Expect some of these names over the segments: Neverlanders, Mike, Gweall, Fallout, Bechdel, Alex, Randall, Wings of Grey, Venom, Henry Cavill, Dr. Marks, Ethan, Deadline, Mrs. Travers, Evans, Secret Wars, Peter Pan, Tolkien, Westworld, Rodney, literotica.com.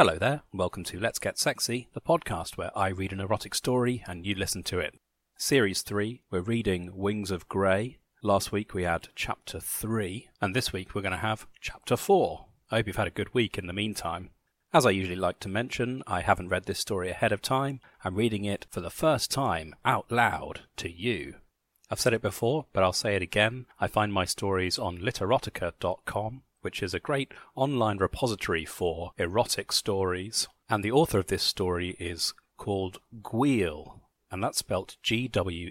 Hello there, welcome to Let's Get Sexy, the podcast where I read an erotic story and you listen to it. Series 3, we're reading Wings of Grey. Last week we had Chapter 3, and this week we're going to have Chapter 4. I hope you've had a good week in the meantime. As I usually like to mention, I haven't read this story ahead of time. I'm reading it for the first time out loud to you. I've said it before, but I'll say it again. I find my stories on literotica.com, which is a great online repository for erotic stories. And the author of this story is called Gweall, and that's spelt Gweall.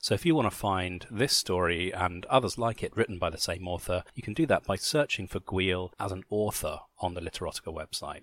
So if you want to find this story and others like it written by the same author, you can do that by searching for Gweall as an author on the Literotica website.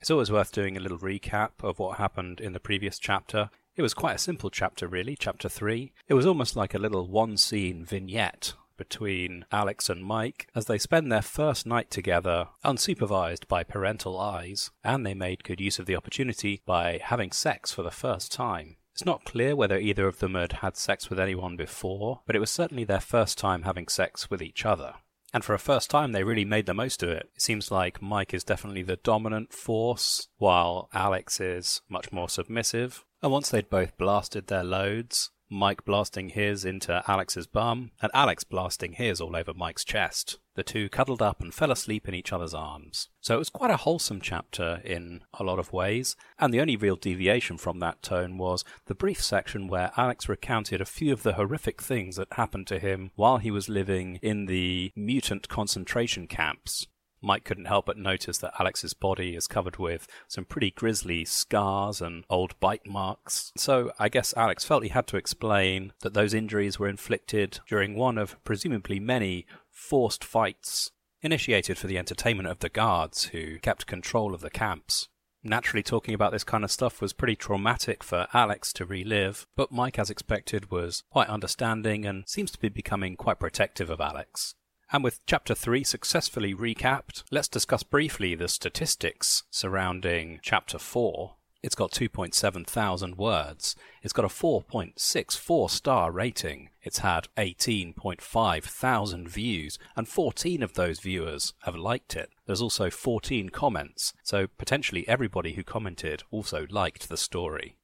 It's always worth doing a little recap of what happened in the previous chapter. It was quite a simple chapter, really, Chapter 3. It was almost like a little one-scene vignette between Alex and Mike as they spend their first night together, unsupervised by parental eyes, and they made good use of the opportunity by having sex for the first time. It's not clear whether either of them had had sex with anyone before, but it was certainly their first time having sex with each other. And for a first time, they really made the most of it. It seems like Mike is definitely the dominant force, while Alex is much more submissive. And once they'd both blasted their loads, Mike blasting his into Alex's bum, and Alex blasting his all over Mike's chest. The two cuddled up and fell asleep in each other's arms. So it was quite a wholesome chapter in a lot of ways, and the only real deviation from that tone was the brief section where Alex recounted a few of the horrific things that happened to him while he was living in the mutant concentration camps. Mike couldn't help but notice that Alex's body is covered with some pretty grisly scars and old bite marks. So I guess Alex felt he had to explain that those injuries were inflicted during one of presumably many forced fights initiated for the entertainment of the guards who kept control of the camps. Naturally, talking about this kind of stuff was pretty traumatic for Alex to relive, but Mike, as expected, was quite understanding and seems to be becoming quite protective of Alex. And with Chapter 3 successfully recapped, let's discuss briefly the statistics surrounding Chapter 4. It's got 2.7 thousand words. It's got a 4.64 star rating. It's had 18.5 thousand views, and 14 of those viewers have liked it. There's also 14 comments, so potentially everybody who commented also liked the story.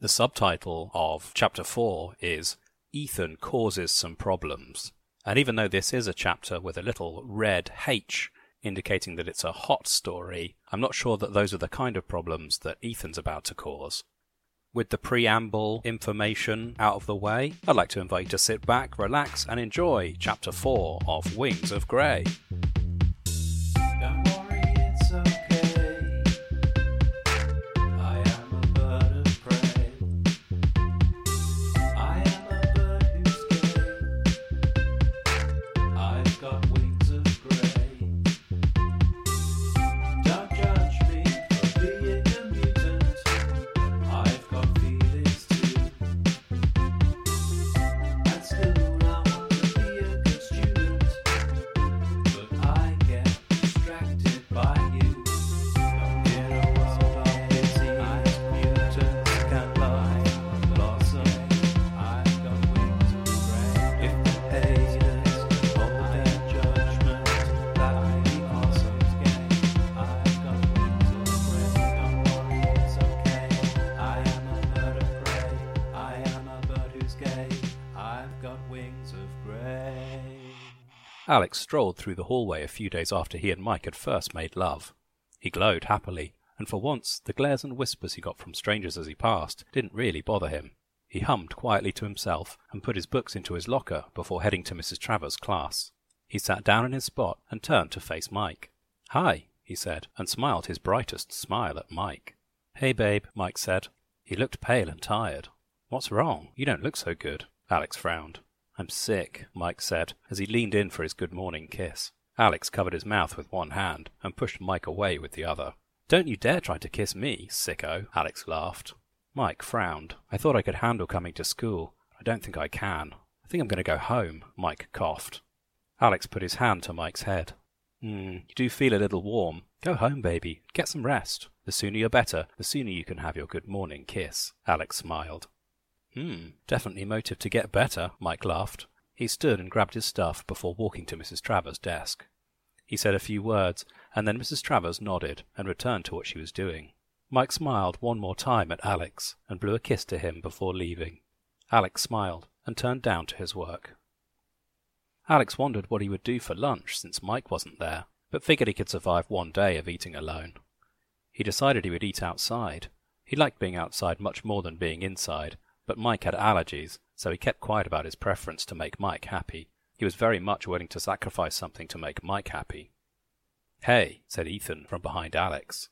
The subtitle of Chapter 4 is Ethan Causes Some Problems. And even though this is a chapter with a little red H indicating that it's a hot story, I'm not sure that those are the kind of problems that Ethan's about to cause. With the preamble information out of the way, I'd like to invite you to sit back, relax, and enjoy Chapter 4 of Wings of Grey. Alex strolled through the hallway a few days after he and Mike had first made love. He glowed happily, and for once the glares and whispers he got from strangers as he passed didn't really bother him. He hummed quietly to himself and put his books into his locker before heading to Mrs. Travers' class. He sat down in his spot and turned to face Mike. "Hi," he said, and smiled his brightest smile at Mike. "Hey, babe," Mike said. He looked pale and tired. "What's wrong? You don't look so good," Alex frowned. "I'm sick," Mike said, as he leaned in for his good morning kiss. Alex covered his mouth with one hand and pushed Mike away with the other. "Don't you dare try to kiss me, sicko," Alex laughed. Mike frowned. "I thought I could handle coming to school. I don't think I can. I think I'm going to go home," Mike coughed. Alex put his hand to Mike's head. You do feel a little warm. Go home, baby. Get some rest. The sooner you're better, the sooner you can have your good morning kiss," Alex smiled. Definitely motive to get better," Mike laughed. He stood and grabbed his stuff before walking to Mrs. Travers' desk. He said a few words and then Mrs. Travers nodded and returned to what she was doing. Mike smiled one more time at Alex and blew a kiss to him before leaving. Alex smiled and turned down to his work. Alex wondered what he would do for lunch since Mike wasn't there, but figured he could survive one day of eating alone. He decided he would eat outside. He liked being outside much more than being inside, but Mike had allergies, so he kept quiet about his preference to make Mike happy. He was very much willing to sacrifice something to make Mike happy. "Hey," said Ethan from behind Alex.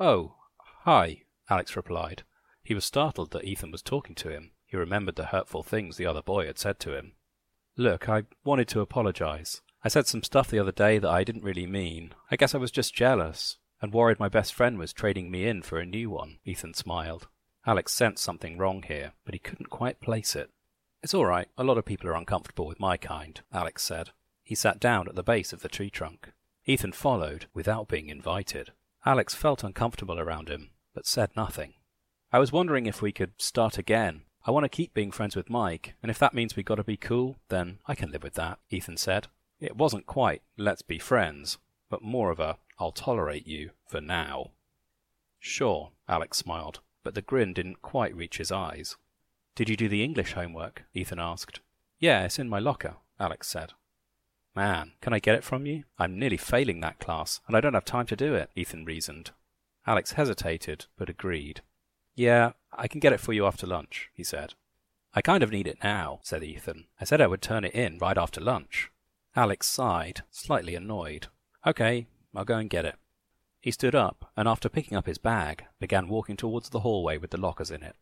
"Oh, hi," Alex replied. He was startled that Ethan was talking to him. He remembered the hurtful things the other boy had said to him. "Look, I wanted to apologize. I said some stuff the other day that I didn't really mean. I guess I was just jealous, and worried my best friend was trading me in for a new one," Ethan smiled. Alex sensed something wrong here, but he couldn't quite place it. "It's all right, a lot of people are uncomfortable with my kind," Alex said. He sat down at the base of the tree trunk. Ethan followed, without being invited. Alex felt uncomfortable around him, but said nothing. "I was wondering if we could start again. I want to keep being friends with Mike, and if that means we got to be cool, then I can live with that," Ethan said. It wasn't quite, "let's be friends," but more of a, "I'll tolerate you, for now." "Sure," Alex smiled, but the grin didn't quite reach his eyes. "Did you do the English homework?" Ethan asked. "Yeah, it's in my locker," Alex said. "Man, can I get it from you? I'm nearly failing that class, and I don't have time to do it," Ethan reasoned. Alex hesitated, but agreed. "Yeah, I can get it for you after lunch," he said. "I kind of need it now," said Ethan. "I said I would turn it in right after lunch." Alex sighed, slightly annoyed. "Okay, I'll go and get it." He stood up, and after picking up his bag, began walking towards the hallway with the lockers in it.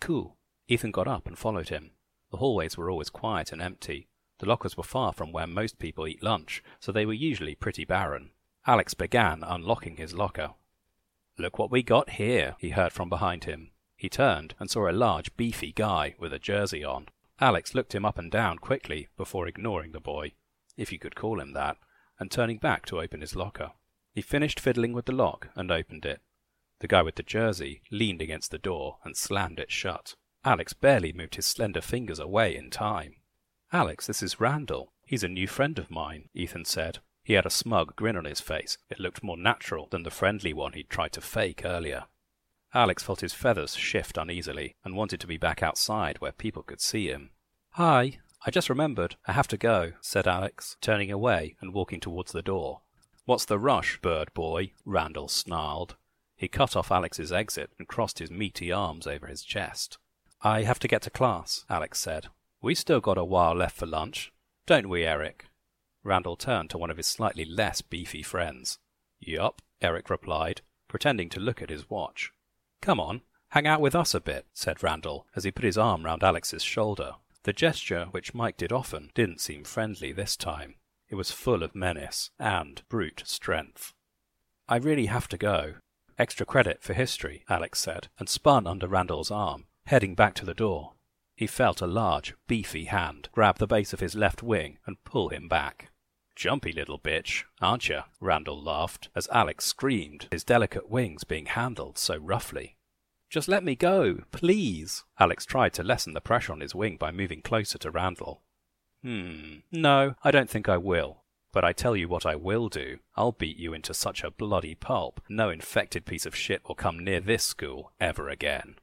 "Cool." Ethan got up and followed him. The hallways were always quiet and empty. The lockers were far from where most people eat lunch, so they were usually pretty barren. Alex began unlocking his locker. "Look what we got here," he heard from behind him. He turned and saw a large, beefy guy with a jersey on. Alex looked him up and down quickly before ignoring the boy, if you could call him that, and turning back to open his locker. He finished fiddling with the lock and opened it. The guy with the jersey leaned against the door and slammed it shut. Alex barely moved his slender fingers away in time. "Alex, this is Randall. He's a new friend of mine," Ethan said. He had a smug grin on his face. It looked more natural than the friendly one he'd tried to fake earlier. Alex felt his feathers shift uneasily and wanted to be back outside where people could see him. "Hi, I just remembered. I have to go," said Alex, turning away and walking towards the door. "What's the rush, bird boy?" Randall snarled. He cut off Alex's exit and crossed his meaty arms over his chest. "I have to get to class," Alex said. "We still got a while left for lunch, don't we, Eric?" Randall turned to one of his slightly less beefy friends. "Yup," Eric replied, pretending to look at his watch. "Come on, hang out with us a bit," said Randall, as he put his arm round Alex's shoulder. The gesture, which Mike did often, didn't seem friendly this time. It was full of menace and brute strength. "I really have to go." "Extra credit for history," Alex said, and spun under Randall's arm, heading back to the door. He felt a large, beefy hand grab the base of his left wing and pull him back. "Jumpy little bitch, aren't you?" Randall laughed, as Alex screamed, his delicate wings being handled so roughly. "Just let me go, please!" Alex tried to lessen the pressure on his wing by moving closer to Randall. No, I don't think I will. But I tell you what I will do. I'll beat you into such a bloody pulp, no infected piece of shit will come near this school ever again."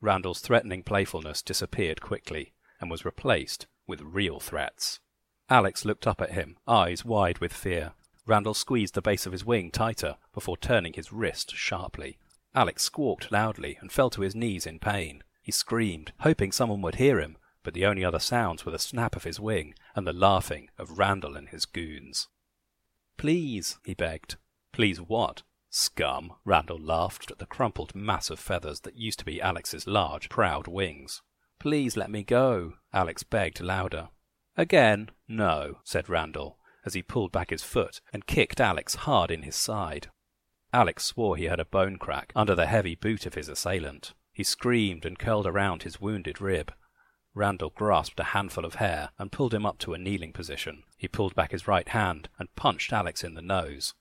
Randall's threatening playfulness disappeared quickly and was replaced with real threats. Alex looked up at him, eyes wide with fear. Randall squeezed the base of his wing tighter before turning his wrist sharply. Alex squawked loudly and fell to his knees in pain. He screamed, hoping someone would hear him, but the only other sounds were the snap of his wing and the laughing of Randall and his goons. "Please," he begged. "Please what? Scum!" Randall laughed at the crumpled mass of feathers that used to be Alex's large, proud wings. "Please let me go," Alex begged louder. "Again, no," said Randall, as he pulled back his foot and kicked Alex hard in his side. Alex swore he heard a bone crack under the heavy boot of his assailant. He screamed and curled around his wounded rib. Randall grasped a handful of hair and pulled him up to a kneeling position. He pulled back his right hand and punched Alex in the nose.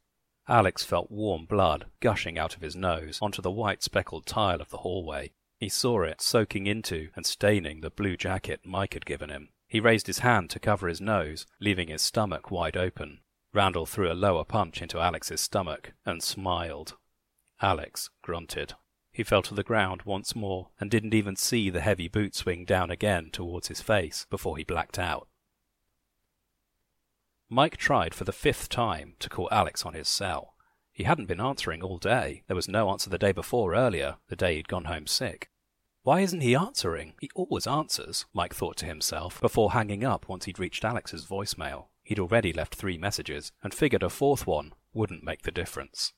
Alex felt warm blood gushing out of his nose onto the white speckled tile of the hallway. He saw it soaking into and staining the blue jacket Mike had given him. He raised his hand to cover his nose, leaving his stomach wide open. Randall threw a lower punch into Alex's stomach and smiled. Alex grunted. He fell to the ground once more and didn't even see the heavy boot swing down again towards his face before he blacked out. Mike tried for the 5th time to call Alex on his cell. He hadn't been answering all day. There was no answer the day before earlier, the day he'd gone home sick. Why isn't he answering? He always answers, Mike thought to himself, before hanging up once he'd reached Alex's voicemail. He'd already left 3 messages, and figured a 4th one wouldn't make the difference.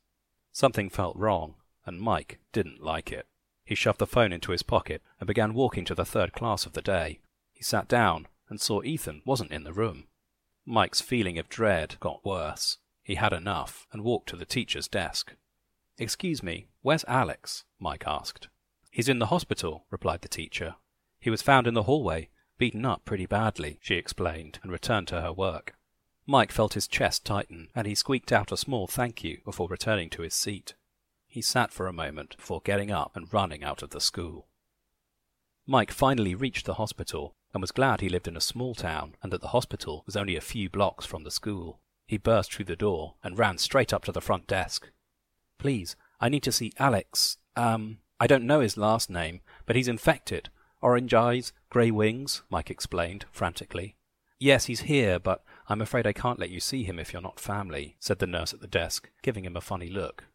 Something felt wrong, and Mike didn't like it. He shoved the phone into his pocket and began walking to the 3rd class of the day. He sat down and saw Ethan wasn't in the room. Mike's feeling of dread got worse. He had enough and walked to the teacher's desk. "Excuse me, where's Alex?" Mike asked. "He's in the hospital," replied the teacher. "He was found in the hallway, beaten up pretty badly," she explained, and returned to her work. Mike felt his chest tighten, and he squeaked out a small thank you before returning to his seat. He sat for a moment before getting up and running out of the school. Mike finally reached the hospital, and was glad he lived in a small town and that the hospital was only a few blocks from the school. He burst through the door and ran straight up to the front desk. "Please, I need to see Alex. I don't know his last name, but he's infected. Orange eyes, grey wings," Mike explained, frantically. "Yes, he's here, but I'm afraid I can't let you see him if you're not family," said the nurse at the desk, giving him a funny look.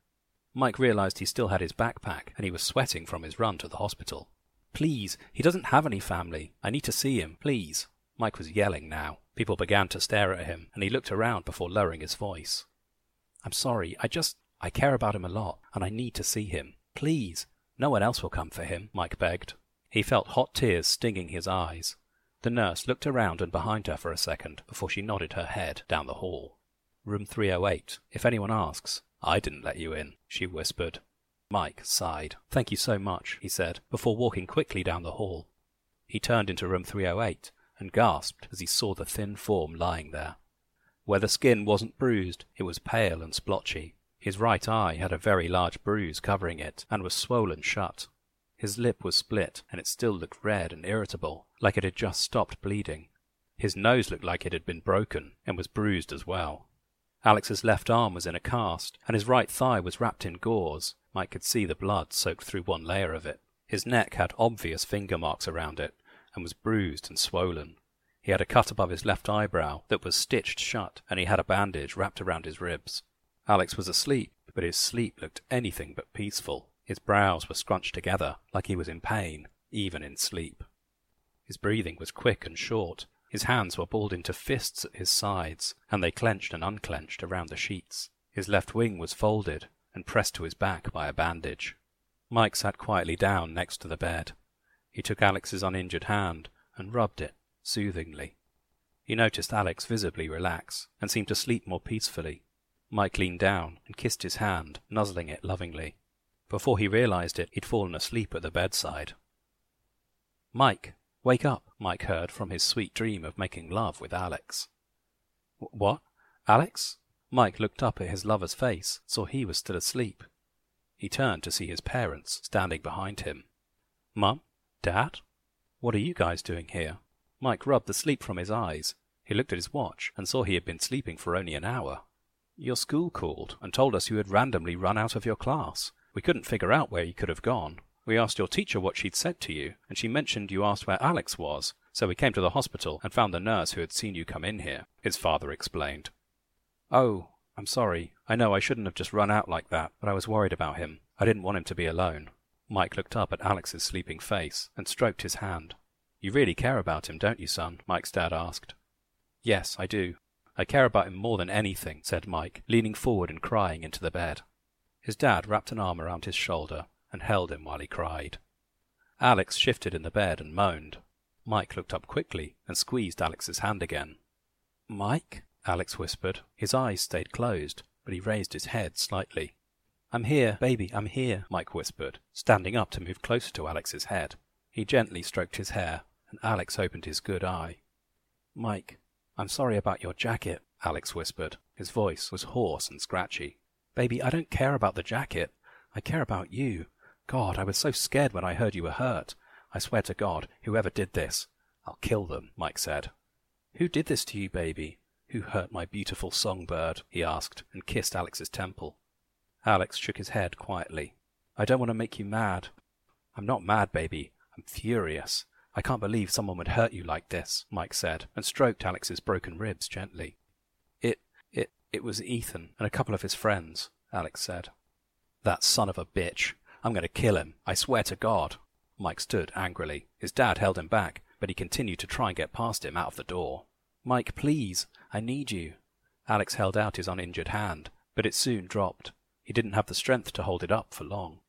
Mike realised he still had his backpack, and he was sweating from his run to the hospital. "Please, he doesn't have any family. I need to see him, please." Mike was yelling now. People began to stare at him, and he looked around before lowering his voice. "I'm sorry, I care about him a lot, and I need to see him. Please. No one else will come for him," Mike begged. He felt hot tears stinging his eyes. The nurse looked around and behind her for a second before she nodded her head down the hall. "Room 308. If anyone asks, I didn't let you in," she whispered. Mike sighed. "Thank you so much," he said, before walking quickly down the hall. He turned into room 308 and gasped as he saw the thin form lying there. Where the skin wasn't bruised, it was pale and splotchy. His right eye had a very large bruise covering it, and was swollen shut. His lip was split, and it still looked red and irritable, like it had just stopped bleeding. His nose looked like it had been broken, and was bruised as well. Alex's left arm was in a cast, and his right thigh was wrapped in gauze. Mike could see the blood soaked through one layer of it. His neck had obvious finger marks around it, and was bruised and swollen. He had a cut above his left eyebrow that was stitched shut, and he had a bandage wrapped around his ribs. Alex was asleep, but his sleep looked anything but peaceful. His brows were scrunched together, like he was in pain, even in sleep. His breathing was quick and short. His hands were balled into fists at his sides, and they clenched and unclenched around the sheets. His left wing was folded, and pressed to his back by a bandage. Mike sat quietly down next to the bed. He took Alex's uninjured hand, and rubbed it, soothingly. He noticed Alex visibly relax, and seemed to sleep more peacefully. Mike leaned down and kissed his hand, nuzzling it lovingly. Before he realized it, he'd fallen asleep at the bedside. "Mike, wake up," Mike heard from his sweet dream of making love with Alex. What? Alex? Mike looked up at his lover's face, saw he was still asleep. He turned to see his parents standing behind him. "Mum? Dad? What are you guys doing here?" Mike rubbed the sleep from his eyes. He looked at his watch and saw he had been sleeping for only an hour. "Your school called and told us you had randomly run out of your class. We couldn't figure out where you could have gone. We asked your teacher what she'd said to you, and she mentioned you asked where Alex was, so we came to the hospital and found the nurse who had seen you come in here," his father explained. "Oh, I'm sorry. I know I shouldn't have just run out like that, but I was worried about him. I didn't want him to be alone." Mike looked up at Alex's sleeping face and stroked his hand. "You really care about him, don't you, son?" Mike's dad asked. "Yes, I do. I care about him more than anything," said Mike, leaning forward and crying into the bed. His dad wrapped an arm around his shoulder and held him while he cried. Alex shifted in the bed and moaned. Mike looked up quickly and squeezed Alex's hand again. "Mike?" Alex whispered. His eyes stayed closed, but he raised his head slightly. "I'm here, baby, I'm here," Mike whispered, standing up to move closer to Alex's head. He gently stroked his hair, and Alex opened his good eye. "Mike, I'm sorry about your jacket," Alex whispered. His voice was hoarse and scratchy. "Baby, I don't care about the jacket. I care about you. God, I was so scared when I heard you were hurt. I swear to God, whoever did this, I'll kill them," Mike said. "Who did this to you, baby? Who hurt my beautiful songbird? He asked, and kissed Alex's temple. Alex shook his head quietly. I don't want to make you mad. I'm not mad, baby. I'm furious. I can't believe someone would hurt you like this, Mike said, and stroked Alex's broken ribs gently. It was Ethan and a couple of his friends, Alex said. That son of a bitch. I'm going to kill him. I swear to God. Mike stood angrily. His dad held him back, but he continued to try and get past him out of the door. Mike, please. I need you. Alex held out his uninjured hand, but it soon dropped. He didn't have the strength to hold it up for long.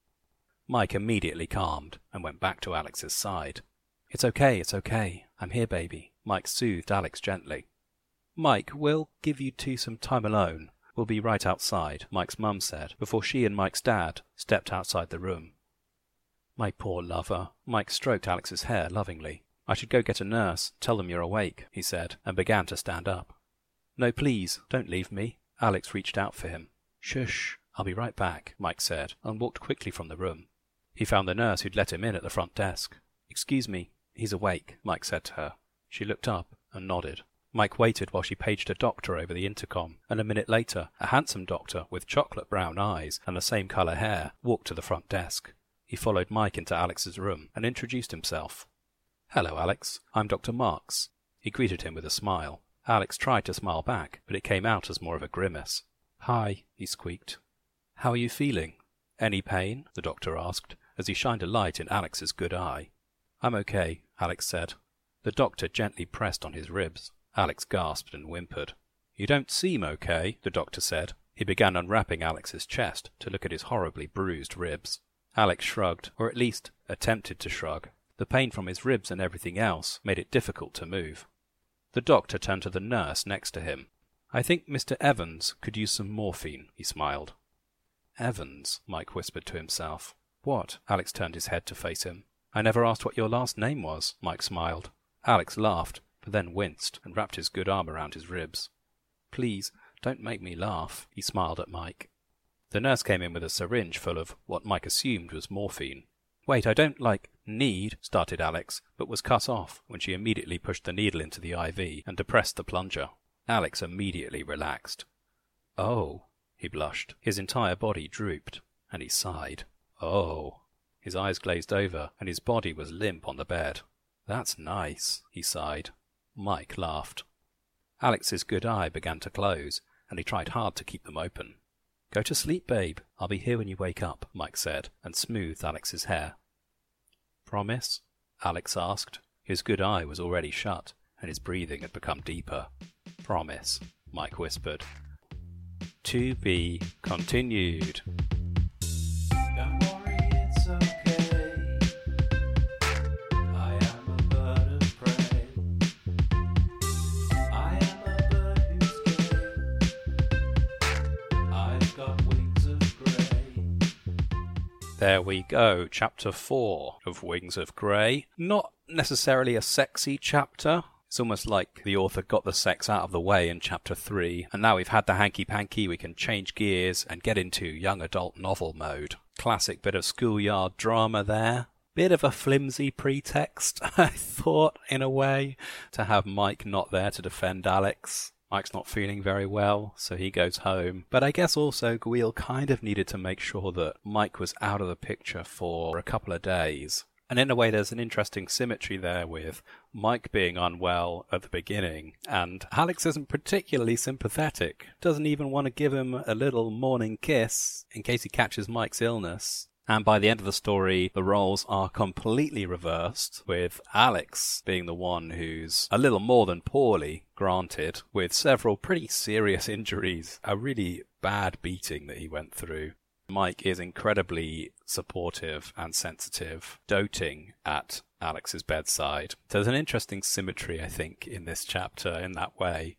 Mike immediately calmed and went back to Alex's side. It's okay. I'm here, baby. Mike soothed Alex gently. Mike, we'll give you two some time alone. We'll be right outside, Mike's mum said, before she and Mike's dad stepped outside the room. My poor lover. Mike stroked Alex's hair lovingly. I should go get a nurse, tell them you're awake, he said, and began to stand up. No, please, don't leave me. Alex reached out for him. Shush, I'll be right back, Mike said, and walked quickly from the room. He found the nurse who'd let him in at the front desk. Excuse me, he's awake, Mike said to her. She looked up and nodded. Mike waited while she paged a doctor over the intercom, and a minute later, a handsome doctor with chocolate-brown eyes and the same colour hair walked to the front desk. He followed Mike into Alex's room and introduced himself. Hello, Alex. I'm Dr. Marks. He greeted him with a smile. Alex tried to smile back, but it came out as more of a grimace. Hi, he squeaked. How are you feeling? Any pain? The doctor asked, as he shined a light in Alex's good eye. I'm okay, Alex said. The doctor gently pressed on his ribs. Alex gasped and whimpered. You don't seem okay, the doctor said. He began unwrapping Alex's chest to look at his horribly bruised ribs. Alex shrugged, or at least attempted to shrug. The pain from his ribs and everything else made it difficult to move. The doctor turned to the nurse next to him. I think Mr. Evans could use some morphine, he smiled. Evans, Mike whispered to himself. What? Alex turned his head to face him. I never asked what your last name was, Mike smiled. Alex laughed, but then winced and wrapped his good arm around his ribs. Please, don't make me laugh, he smiled at Mike. The nurse came in with a syringe full of what Mike assumed was morphine. Wait, I don't need, started Alex, but was cut off when she immediately pushed the needle into the IV and depressed the plunger. Alex immediately relaxed. Oh, he blushed. His entire body drooped, and he sighed. Oh. His eyes glazed over, and his body was limp on the bed. That's nice, he sighed. Mike laughed. Alex's good eye began to close, and he tried hard to keep them open. Go to sleep, babe. I'll be here when you wake up, Mike said, and smoothed Alex's hair. Promise? Alex asked. His good eye was already shut, and his breathing had become deeper. Promise, Mike whispered. To be continued. There we go, Chapter 4 of Wings of Grey. Not necessarily a sexy chapter. It's almost like the author got the sex out of the way in Chapter 3, and now we've had the hanky-panky, we can change gears and get into young adult novel mode. Classic bit of schoolyard drama there. Bit of a flimsy pretext, I thought, in a way, to have Mike not there to defend Alex. Mike's not feeling very well, so he goes home. But I guess also Gweall kind of needed to make sure that Mike was out of the picture for a couple of days. And in a way, there's an interesting symmetry there with Mike being unwell at the beginning, and Alex isn't particularly sympathetic. Doesn't even want to give him a little morning kiss in case he catches Mike's illness. And by the end of the story, the roles are completely reversed, with Alex being the one who's a little more than poorly, granted, with several pretty serious injuries, a really bad beating that he went through. Mike is incredibly supportive and sensitive, doting at Alex's bedside. There's an interesting symmetry, I think, in this chapter in that way.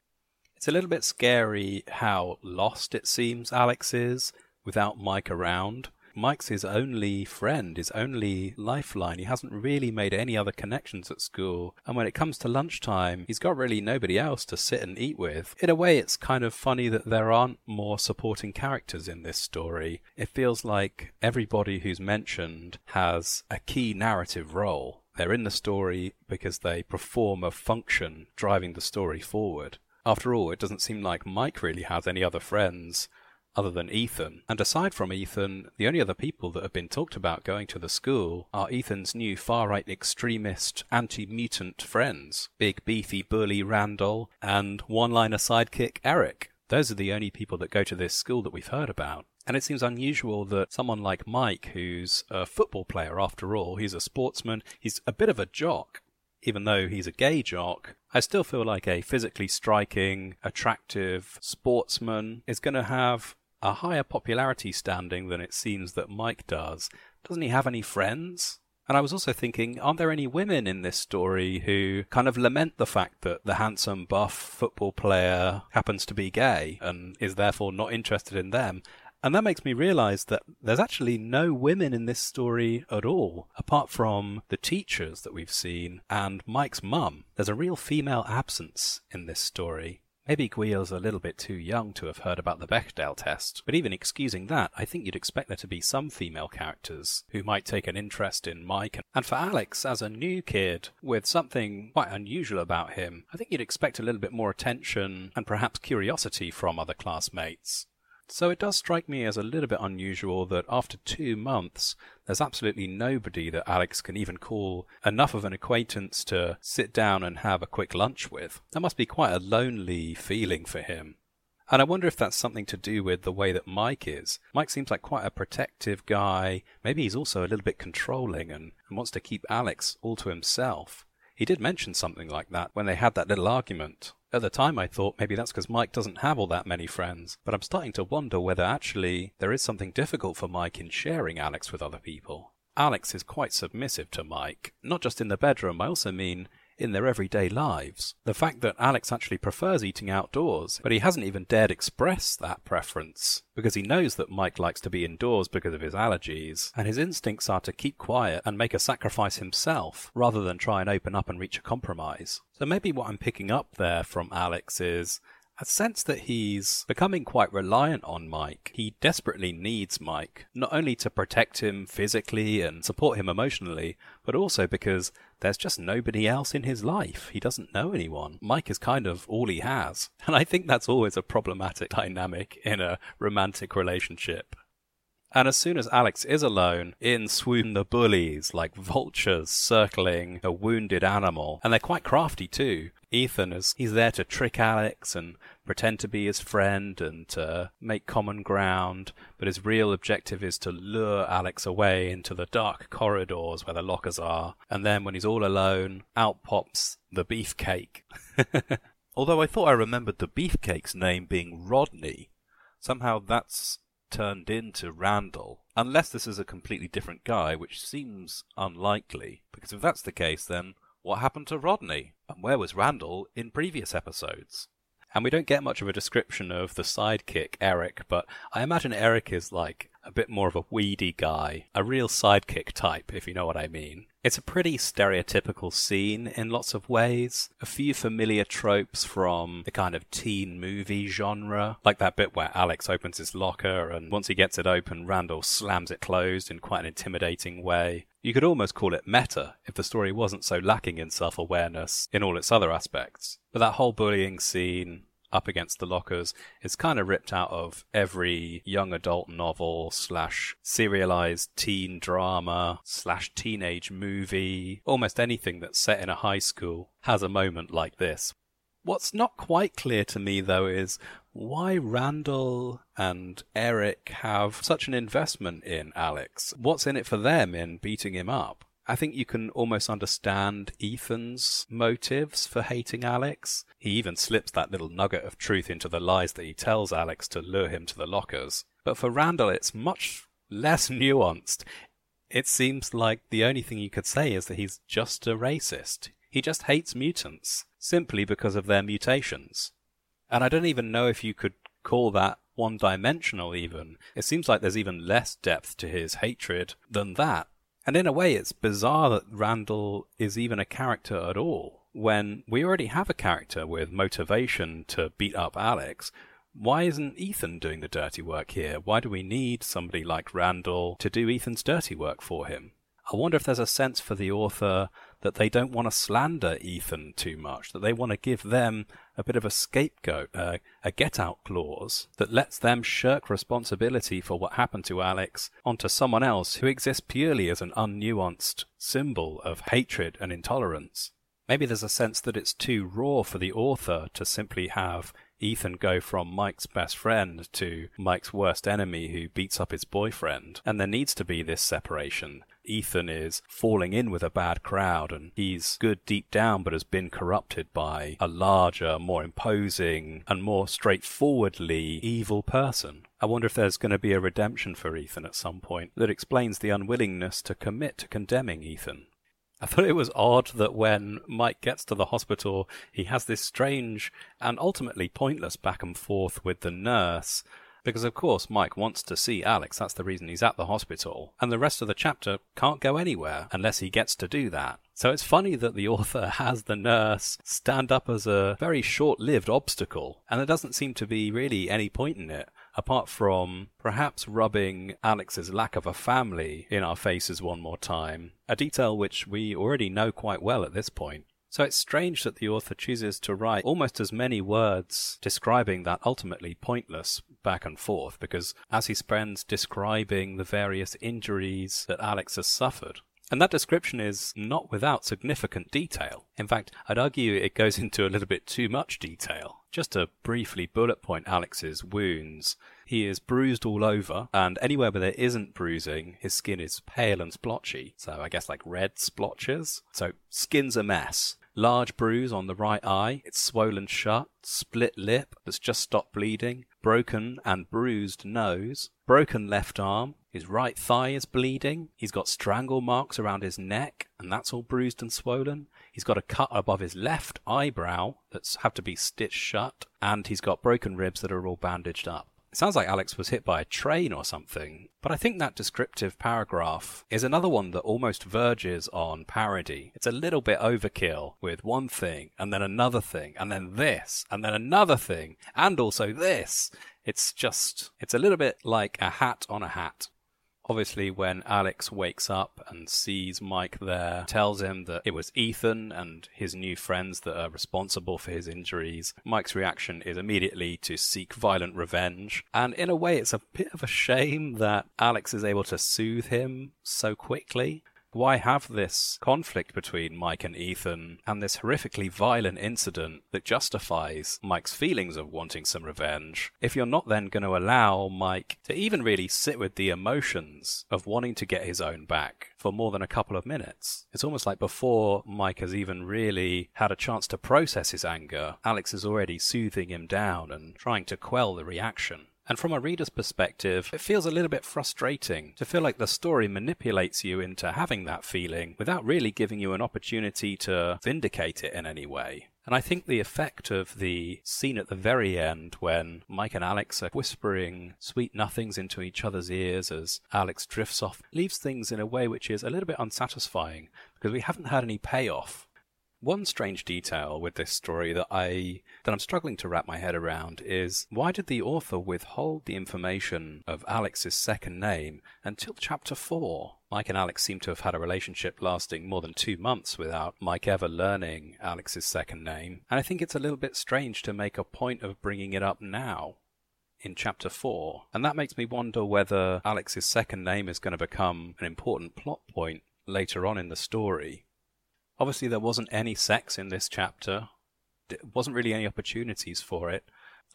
It's a little bit scary how lost it seems Alex is without Mike around. Mike's his only friend, his only lifeline. He hasn't really made any other connections at school. And when it comes to lunchtime, he's got really nobody else to sit and eat with. In a way, it's kind of funny that there aren't more supporting characters in this story. It feels like everybody who's mentioned has a key narrative role. They're in the story because they perform a function driving the story forward. After all, it doesn't seem like Mike really has any other friends other than Ethan. And aside from Ethan, the only other people that have been talked about going to the school are Ethan's new far-right extremist anti-mutant friends, big, beefy, burly Randall, and one-liner sidekick Eric. Those are the only people that go to this school that we've heard about. And it seems unusual that someone like Mike, who's a football player after all, he's a sportsman, he's a bit of a jock, even though he's a gay jock, I still feel like a physically striking, attractive sportsman is going to have a higher popularity standing than it seems that Mike does. Doesn't he have any friends? And I was also thinking, aren't there any women in this story who kind of lament the fact that the handsome, buff football player happens to be gay and is therefore not interested in them? And that makes me realise that there's actually no women in this story at all, apart from the teachers that we've seen and Mike's mum. There's a real female absence in this story. Maybe Gweall's a little bit too young to have heard about the Bechdel test, but even excusing that, I think you'd expect there to be some female characters who might take an interest in Mike. And for Alex, as a new kid, with something quite unusual about him, I think you'd expect a little bit more attention and perhaps curiosity from other classmates. So it does strike me as a little bit unusual that after 2 months, there's absolutely nobody that Alex can even call enough of an acquaintance to sit down and have a quick lunch with. That must be quite a lonely feeling for him. And I wonder if that's something to do with the way that Mike is. Mike seems like quite a protective guy. Maybe he's also a little bit controlling and wants to keep Alex all to himself. He did mention something like that when they had that little argument. At the time I thought maybe that's because Mike doesn't have all that many friends, but I'm starting to wonder whether actually there is something difficult for Mike in sharing Alex with other people. Alex is quite submissive to Mike, not just in the bedroom, I also mean in their everyday lives. The fact that Alex actually prefers eating outdoors, but he hasn't even dared express that preference, because he knows that Mike likes to be indoors because of his allergies, and his instincts are to keep quiet and make a sacrifice himself, rather than try and open up and reach a compromise. So maybe what I'm picking up there from Alex is a sense that he's becoming quite reliant on Mike. He desperately needs Mike, not only to protect him physically and support him emotionally, but also because there's just nobody else in his life. He doesn't know anyone. Mike is kind of all he has. And I think that's always a problematic dynamic in a romantic relationship. And as soon as Alex is alone, in swoon the bullies, like vultures circling a wounded animal. And they're quite crafty too. Ethan, he's there to trick Alex and pretend to be his friend and to make common ground, but his real objective is to lure Alex away into the dark corridors where the lockers are. And then when he's all alone, out pops the beefcake. Although I thought I remembered the beefcake's name being Rodney. Somehow that's turned into Randall, unless this is a completely different guy, which seems unlikely, because if that's the case, then what happened to Rodney? And where was Randall in previous episodes? And we don't get much of a description of the sidekick, Eric, but I imagine Eric is like a bit more of a weedy guy, a real sidekick type, if you know what I mean. It's a pretty stereotypical scene in lots of ways. A few familiar tropes from the kind of teen movie genre, like that bit where Alex opens his locker and once he gets it open, Randall slams it closed in quite an intimidating way. You could almost call it meta if the story wasn't so lacking in self-awareness in all its other aspects. But that whole bullying scene up against the lockers is kind of ripped out of every young adult novel / serialized teen drama / teenage movie. Almost anything that's set in a high school has a moment like this. What's not quite clear to me, though, is why Randall and Eric have such an investment in Alex. What's in it for them in beating him up? I think you can almost understand Ethan's motives for hating Alex. He even slips that little nugget of truth into the lies that he tells Alex to lure him to the lockers. But for Randall, it's much less nuanced. It seems like the only thing you could say is that he's just a racist. He just hates mutants, simply because of their mutations. And I don't even know if you could call that one-dimensional even. It seems like there's even less depth to his hatred than that. And in a way, it's bizarre that Randall is even a character at all. When we already have a character with motivation to beat up Alex, why isn't Ethan doing the dirty work here? Why do we need somebody like Randall to do Ethan's dirty work for him? I wonder if there's a sense for the author that they don't want to slander Ethan too much, that they want to give them a bit of a scapegoat, a get-out clause that lets them shirk responsibility for what happened to Alex onto someone else who exists purely as an unnuanced symbol of hatred and intolerance. Maybe there's a sense that it's too raw for the author to simply have Ethan go from Mike's best friend to Mike's worst enemy who beats up his boyfriend, and there needs to be this separation. Ethan is falling in with a bad crowd, and he's good deep down but has been corrupted by a larger, more imposing and more straightforwardly evil person. I wonder if there's going to be a redemption for Ethan at some point that explains the unwillingness to commit to condemning Ethan. I thought it was odd that when Mike gets to the hospital, he has this strange and ultimately pointless back and forth with the nurse, because of course Mike wants to see Alex, that's the reason he's at the hospital, and the rest of the chapter can't go anywhere unless he gets to do that. So it's funny that the author has the nurse stand up as a very short-lived obstacle, and there doesn't seem to be really any point in it, apart from perhaps rubbing Alex's lack of a family in our faces one more time, a detail which we already know quite well at this point. So it's strange that the author chooses to write almost as many words describing that ultimately pointless back and forth, because as he spends describing the various injuries that Alex has suffered, and that description is not without significant detail. In fact, I'd argue it goes into a little bit too much detail. Just to briefly bullet point Alex's wounds, he is bruised all over, and anywhere where there isn't bruising, his skin is pale and splotchy, so I guess like red splotches. So skin's a mess. Large bruise on the right eye, it's swollen shut, split lip that's just stopped bleeding, broken and bruised nose, broken left arm, his right thigh is bleeding, he's got strangle marks around his neck, and that's all bruised and swollen. He's got a cut above his left eyebrow that's had to be stitched shut, and he's got broken ribs that are all bandaged up. It sounds like Alex was hit by a train or something, but I think that descriptive paragraph is another one that almost verges on parody. It's a little bit overkill with one thing, and then another thing, and then this, and then another thing, and also this. It's a little bit like a hat on a hat. Obviously, when Alex wakes up and sees Mike there, tells him that it was Ethan and his new friends that are responsible for his injuries, Mike's reaction is immediately to seek violent revenge. And in a way, it's a bit of a shame that Alex is able to soothe him so quickly. Why have this conflict between Mike and Ethan and this horrifically violent incident that justifies Mike's feelings of wanting some revenge if you're not then going to allow Mike to even really sit with the emotions of wanting to get his own back for more than a couple of minutes? It's almost like before Mike has even really had a chance to process his anger, Alex is already soothing him down and trying to quell the reaction. And from a reader's perspective, it feels a little bit frustrating to feel like the story manipulates you into having that feeling without really giving you an opportunity to vindicate it in any way. And I think the effect of the scene at the very end when Mike and Alex are whispering sweet nothings into each other's ears as Alex drifts off leaves things in a way which is a little bit unsatisfying because we haven't had any payoff. One strange detail with this story that I'm struggling to wrap my head around is why did the author withhold the information of Alex's second name until chapter 4? Mike and Alex seem to have had a relationship lasting more than 2 months without Mike ever learning Alex's second name, and I think it's a little bit strange to make a point of bringing it up now in chapter 4, and that makes me wonder whether Alex's second name is going to become an important plot point later on in the story. Obviously, there wasn't any sex in this chapter. There wasn't really any opportunities for it.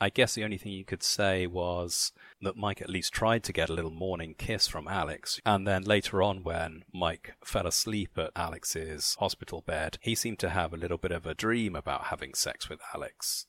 I guess the only thing you could say was that Mike at least tried to get a little morning kiss from Alex. And then later on, when Mike fell asleep at Alex's hospital bed, he seemed to have a little bit of a dream about having sex with Alex.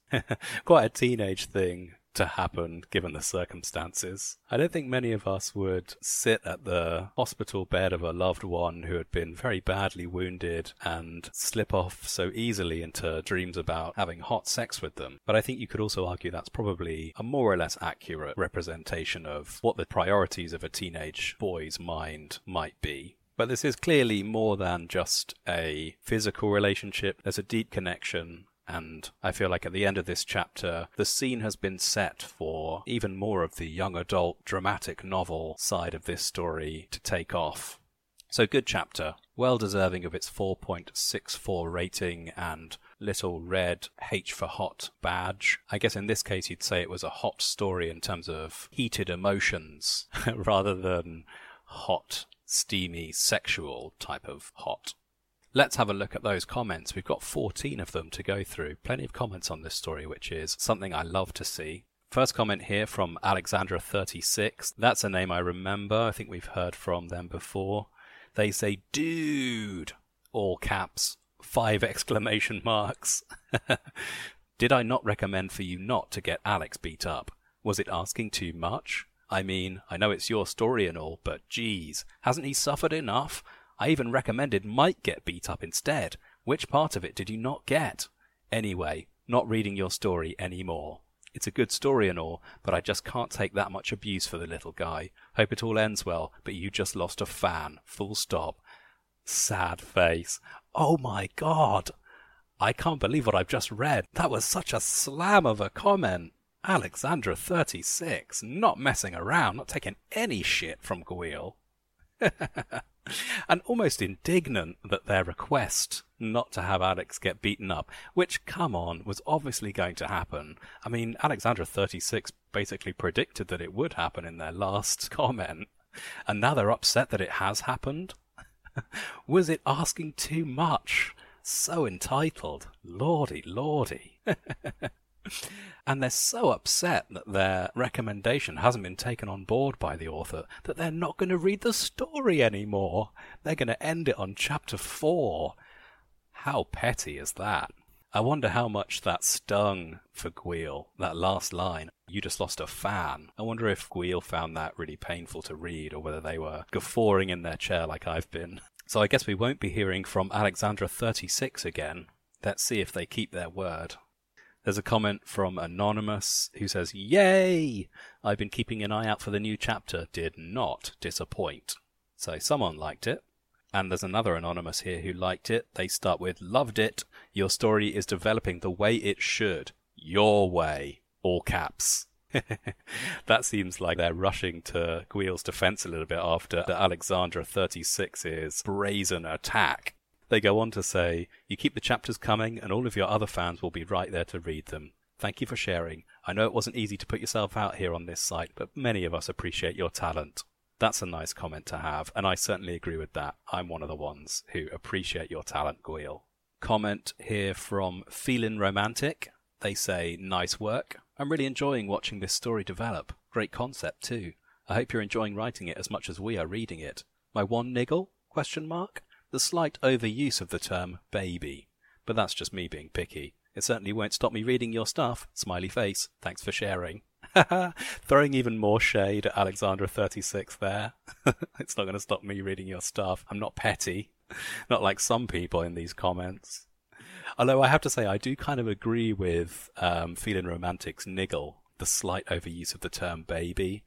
Quite a teenage thing to happen given the circumstances. I don't think many of us would sit at the hospital bed of a loved one who had been very badly wounded and slip off so easily into dreams about having hot sex with them. But I think you could also argue that's probably a more or less accurate representation of what the priorities of a teenage boy's mind might be. But this is clearly more than just a physical relationship. There's a deep connection. And I feel like at the end of this chapter, the scene has been set for even more of the young adult dramatic novel side of this story to take off. So good chapter, well deserving of its 4.64 rating and little red H for hot badge. I guess in this case you'd say it was a hot story in terms of heated emotions rather than hot, steamy, sexual type of hot. Let's have a look at those comments. We've got 14 of them to go through. Plenty of comments on this story, which is something I love to see. First comment here from Alexandra36. That's a name I remember. I think we've heard from them before. They say, dude, all caps, 5 exclamation marks. Did I not recommend for you not to get Alex beat up? Was it asking too much? I mean, I know it's your story and all, but geez, hasn't he suffered enough? I even recommended Mike get beat up instead. Which part of it did you not get? Anyway, not reading your story anymore. It's a good story and all, but I just can't take that much abuse for the little guy. Hope it all ends well, but you just lost a fan. Full stop. Sad face. Oh my God! I can't believe what I've just read. That was such a slam of a comment. Alexandra36, not messing around, not taking any shit from Gweall. And almost indignant that their request not to have Alex get beaten up, which, come on, was obviously going to happen. I mean, Alexandra36 basically predicted that it would happen in their last comment, and now they're upset that it has happened? Was it asking too much? So entitled. Lordy, lordy. And they're so upset that their recommendation hasn't been taken on board by the author that they're not going to read the story anymore. They're going to end it on chapter 4. How petty is that? I wonder how much that stung for Gweall, that last line. You just lost a fan. I wonder if Gweall found that really painful to read or whether they were guffawing in their chair like I've been. So I guess we won't be hearing from Alexandra36 again. Let's see if they keep their word. There's a comment from Anonymous who says, yay! I've been keeping an eye out for the new chapter. Did not disappoint. So someone liked it. And there's another Anonymous here who liked it. They start with, loved it. Your story is developing the way it should. Your way. All caps. That seems like they're rushing to Gweall's defense a little bit after the Alexandra36's brazen attack. They go on to say, you keep the chapters coming and all of your other fans will be right there to read them. Thank you for sharing. I know it wasn't easy to put yourself out here on this site, but many of us appreciate your talent. That's a nice comment to have, and I certainly agree with that. I'm one of the ones who appreciate your talent, Gweall. Comment here from Feelin' Romantic. They say, nice work. I'm really enjoying watching this story develop. Great concept too. I hope you're enjoying writing it as much as we are reading it. My one niggle? ? The slight overuse of the term baby. But that's just me being picky. It certainly won't stop me reading your stuff. Smiley face. Thanks for sharing. Throwing even more shade at Alexandra36 there. It's not going to stop me reading your stuff. I'm not petty. Not like some people in these comments. Although I have to say I do kind of agree with Feelin' Romantic's niggle, the slight overuse of the term baby.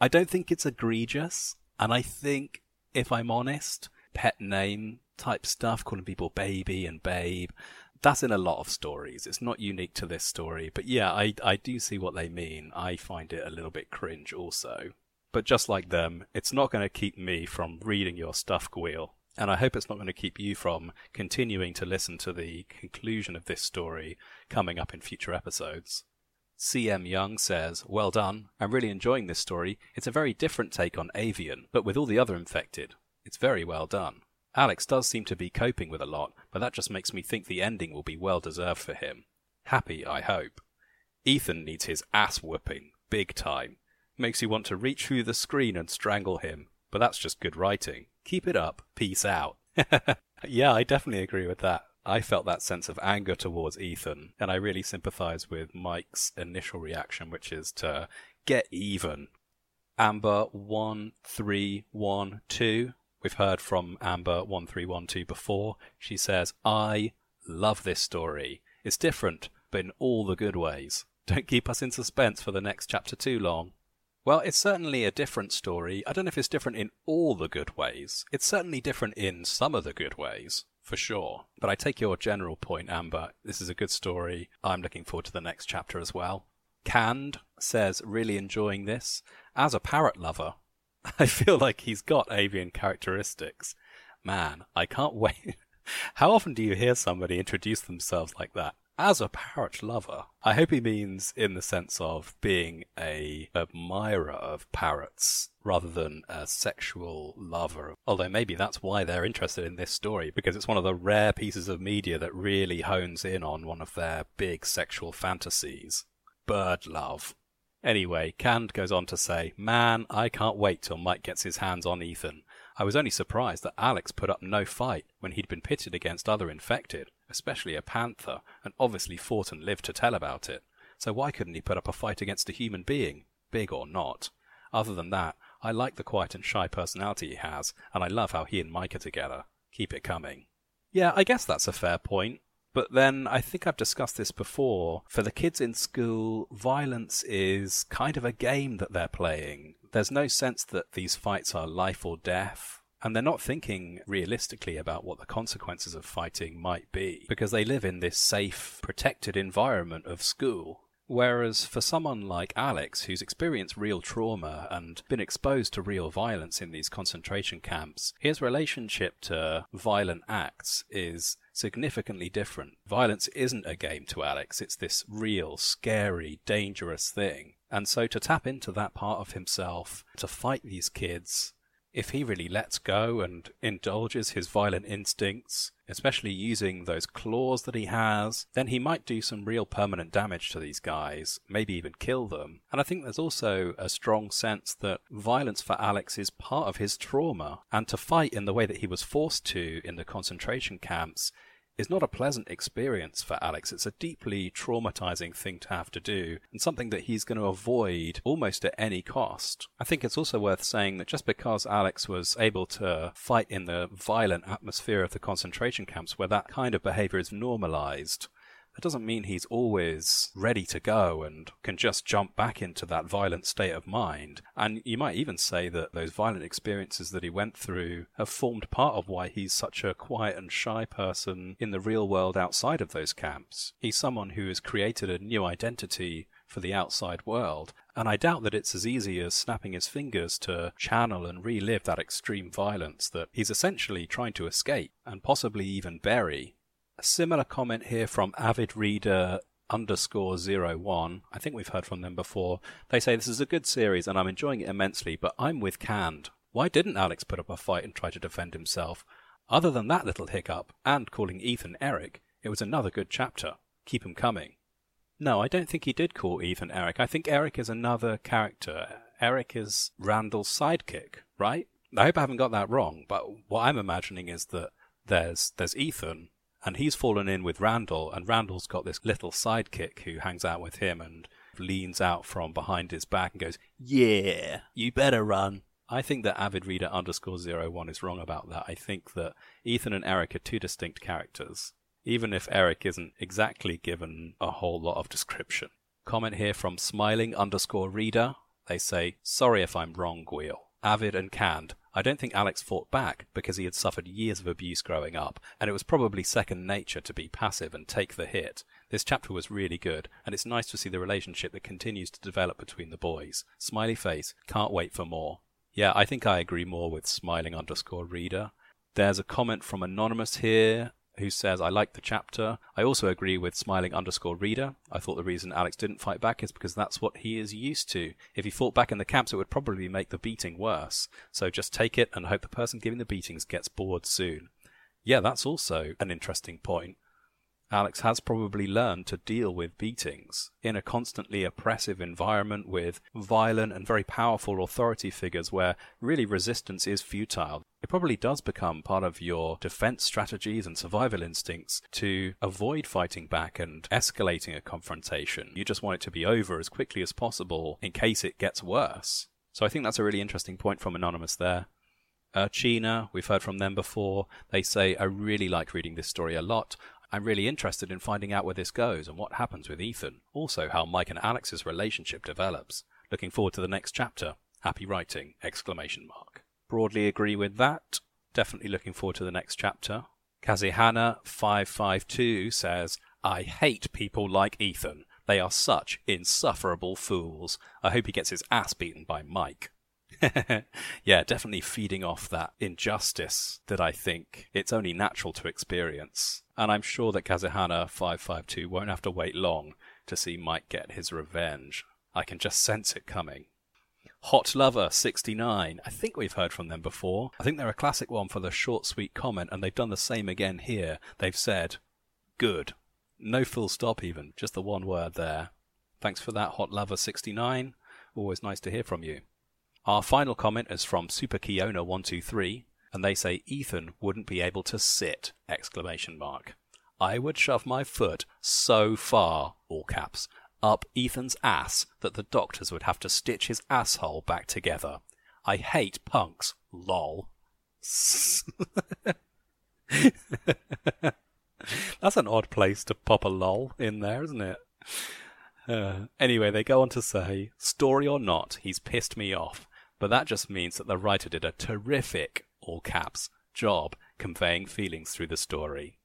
I don't think it's egregious, and I think, if I'm honest, pet name type stuff, calling people baby and babe, that's in a lot of stories. It's not unique to this story, but yeah, I do see what they mean. I find it a little bit cringe also. But just like them, it's not going to keep me from reading your stuff, Gweall, and I hope it's not going to keep you from continuing to listen to the conclusion of this story coming up in future episodes. CM Young says, well done, I'm really enjoying this story. It's a very different take on avian, but with all the other infected. It's very well done. Alex does seem to be coping with a lot, but that just makes me think the ending will be well deserved for him. Happy, I hope. Ethan needs his ass whooping, big time. Makes you want to reach through the screen and strangle him, but that's just good writing. Keep it up, peace out. Yeah, I definitely agree with that. I felt that sense of anger towards Ethan, and I really sympathise with Mike's initial reaction, which is to get even. Amber1312. We've heard from Amber1312 before. She says, I love this story. It's different, but in all the good ways. Don't keep us in suspense for the next chapter too long. Well, it's certainly a different story. I don't know if it's different in all the good ways. It's certainly different in some of the good ways, for sure. But I take your general point, Amber. This is a good story. I'm looking forward to the next chapter as well. Canned says, really enjoying this. As a parrot lover, I feel like he's got avian characteristics. Man, I can't wait. How often do you hear somebody introduce themselves like that? As a parrot lover, I hope he means in the sense of being a admirer of parrots rather than a sexual lover. Although maybe that's why they're interested in this story, because it's one of the rare pieces of media that really hones in on one of their big sexual fantasies. Bird love. Anyway, Cand goes on to say, "Man, I can't wait till Mike gets his hands on Ethan. I was only surprised that Alex put up no fight when he'd been pitted against other infected, especially a panther, and obviously fought and lived to tell about it. So why couldn't he put up a fight against a human being, big or not? Other than that, I like the quiet and shy personality he has, and I love how he and Mike are together. Keep it coming." Yeah, I guess that's a fair point. But then, I think I've discussed this before, for the kids in school, violence is kind of a game that they're playing. There's no sense that these fights are life or death. And they're not thinking realistically about what the consequences of fighting might be, because they live in this safe, protected environment of school. Whereas for someone like Alex, who's experienced real trauma and been exposed to real violence in these concentration camps, his relationship to violent acts is significantly different. Violence isn't a game to Alex, it's this real, scary, dangerous thing. And so to tap into that part of himself, to fight these kids, if he really lets go and indulges his violent instincts, especially using those claws that he has, then he might do some real permanent damage to these guys, maybe even kill them. And I think there's also a strong sense that violence for Alex is part of his trauma, and to fight in the way that he was forced to in the concentration camps is not a pleasant experience for Alex. It's a deeply traumatizing thing to have to do, and something that he's going to avoid almost at any cost. I think it's also worth saying that just because Alex was able to fight in the violent atmosphere of the concentration camps, where that kind of behavior is normalized, that doesn't mean he's always ready to go and can just jump back into that violent state of mind. And you might even say that those violent experiences that he went through have formed part of why he's such a quiet and shy person in the real world outside of those camps. He's someone who has created a new identity for the outside world, and I doubt that it's as easy as snapping his fingers to channel and relive that extreme violence that he's essentially trying to escape and possibly even bury. A similar comment here from avidreader_01. I think we've heard from them before. They say, "This is a good series and I'm enjoying it immensely, but I'm with Cand. Why didn't Alex put up a fight and try to defend himself? Other than that little hiccup and calling Ethan Eric, it was another good chapter. Keep him coming." No, I don't think he did call Ethan Eric. I think Eric is another character. Eric is Randall's sidekick, right? I hope I haven't got that wrong, but what I'm imagining is that there's Ethan, and he's fallen in with Randall, and Randall's got this little sidekick who hangs out with him and leans out from behind his back and goes, "Yeah, you better run." I think that avidreader_01 is wrong about that. I think that Ethan and Eric are two distinct characters, even if Eric isn't exactly given a whole lot of description. Comment here from smiling_reader. They say, "Sorry if I'm wrong, Gweall. Avid and Cand. I don't think Alex fought back because he had suffered years of abuse growing up, and it was probably second nature to be passive and take the hit. This chapter was really good, and it's nice to see the relationship that continues to develop between the boys. Smiley face, can't wait for more." Yeah, I think I agree more with smiling_reader. There's a comment from Anonymous here who says, "I like the chapter. I also agree with smiling_reader. I thought the reason Alex didn't fight back is because that's what he is used to. If he fought back in the camps, it would probably make the beating worse. So just take it and hope the person giving the beatings gets bored soon." Yeah, that's also an interesting point. Alex has probably learned to deal with beatings in a constantly oppressive environment with violent and very powerful authority figures where really resistance is futile. It probably does become part of your defense strategies and survival instincts to avoid fighting back and escalating a confrontation. You just want it to be over as quickly as possible in case it gets worse. So I think that's a really interesting point from Anonymous there. China, we've heard from them before. They say, "I really like reading this story a lot. I'm really interested in finding out where this goes and what happens with Ethan. Also how Mike and Alex's relationship develops. Looking forward to the next chapter. Happy writing! !" Broadly agree with that. Definitely looking forward to the next chapter. Kazihana552 says, "I hate people like Ethan. They are such insufferable fools. I hope he gets his ass beaten by Mike." Yeah, definitely feeding off that injustice that I think it's only natural to experience. And I'm sure that Kazuhana 552 won't have to wait long to see Mike get his revenge. I can just sense it coming. Hot Lover 69. I think we've heard from them before. I think they're a classic one for the short, sweet comment, and they've done the same again here. They've said, good. No full stop even, just the one word there. Thanks for that, Hot Lover 69. Always nice to hear from you. Our final comment is from Super Kiona 123, and they say Ethan wouldn't be able to sit! I would shove my foot so far, all caps, up Ethan's ass that the doctors would have to stitch his asshole back together. I hate punks, lol. That's an odd place to pop a lol in there, isn't it? Anyway, they go on to say, story or not, he's pissed me off. But that just means that the writer did a terrific, all caps, job conveying feelings through the story.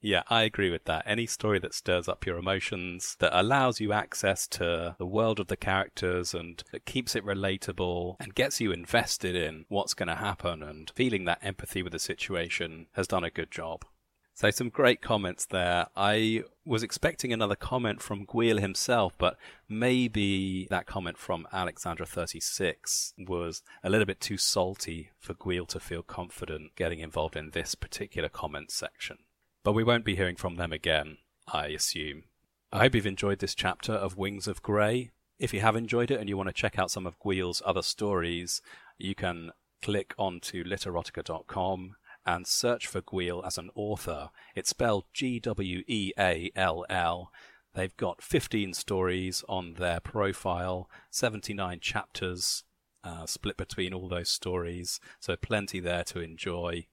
Yeah, I agree with that. Any story that stirs up your emotions, that allows you access to the world of the characters and that keeps it relatable and gets you invested in what's going to happen and feeling that empathy with the situation has done a good job. So some great comments there. I was expecting another comment from Gweall himself, but maybe that comment from Alexandra36 was a little bit too salty for Gweall to feel confident getting involved in this particular comment section. But we won't be hearing from them again, I assume. I hope you've enjoyed this chapter of Wings of Grey. If you have enjoyed it and you want to check out some of Gweall's other stories, you can click onto literotica.com and search for Gweall as an author. It's spelled Gweall. They've got 15 stories on their profile, 79 chapters split between all those stories, so plenty there to enjoy.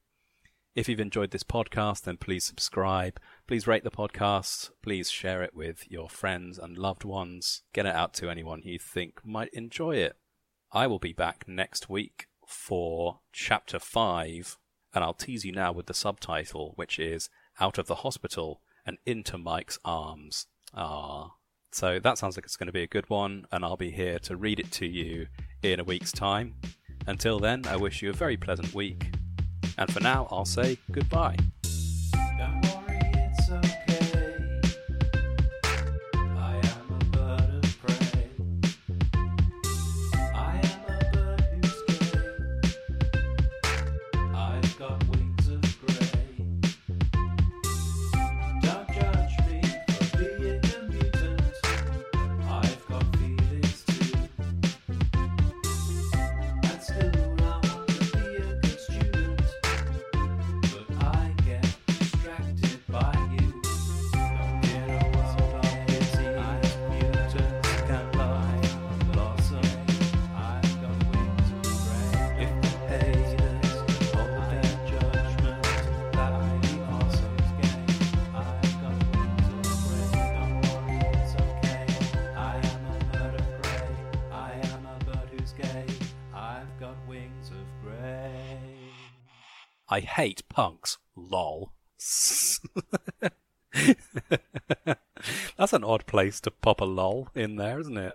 If you've enjoyed this podcast, then please subscribe. Please rate the podcast. Please share it with your friends and loved ones. Get it out to anyone you think might enjoy it. I will be back next week for Chapter 5, and I'll tease you now with the subtitle, which is Out of the Hospital and Into Mike's Arms. So that sounds like it's going to be a good one, and I'll be here to read it to you in a week's time. Until then, I wish you a very pleasant week, and for now, I'll say goodbye. Don't worry, it's okay. I am a bird of prey. I am a bird who's gay. I've got wings of grey. Don't judge me for being a mutant. I've got feelings too. And still I want to be a good student. I get distracted by you. In a world of disease, mutants can lie, blossom. I've got wings of grey. If the haters hold their judgment, that would be awesome. I've got wings of grey. Don't worry, it's okay. I am a bird of prey. I am a bird who's gay. I've got wings of grey. I hate punks, lol. That's an odd place to pop a lol in there, isn't it?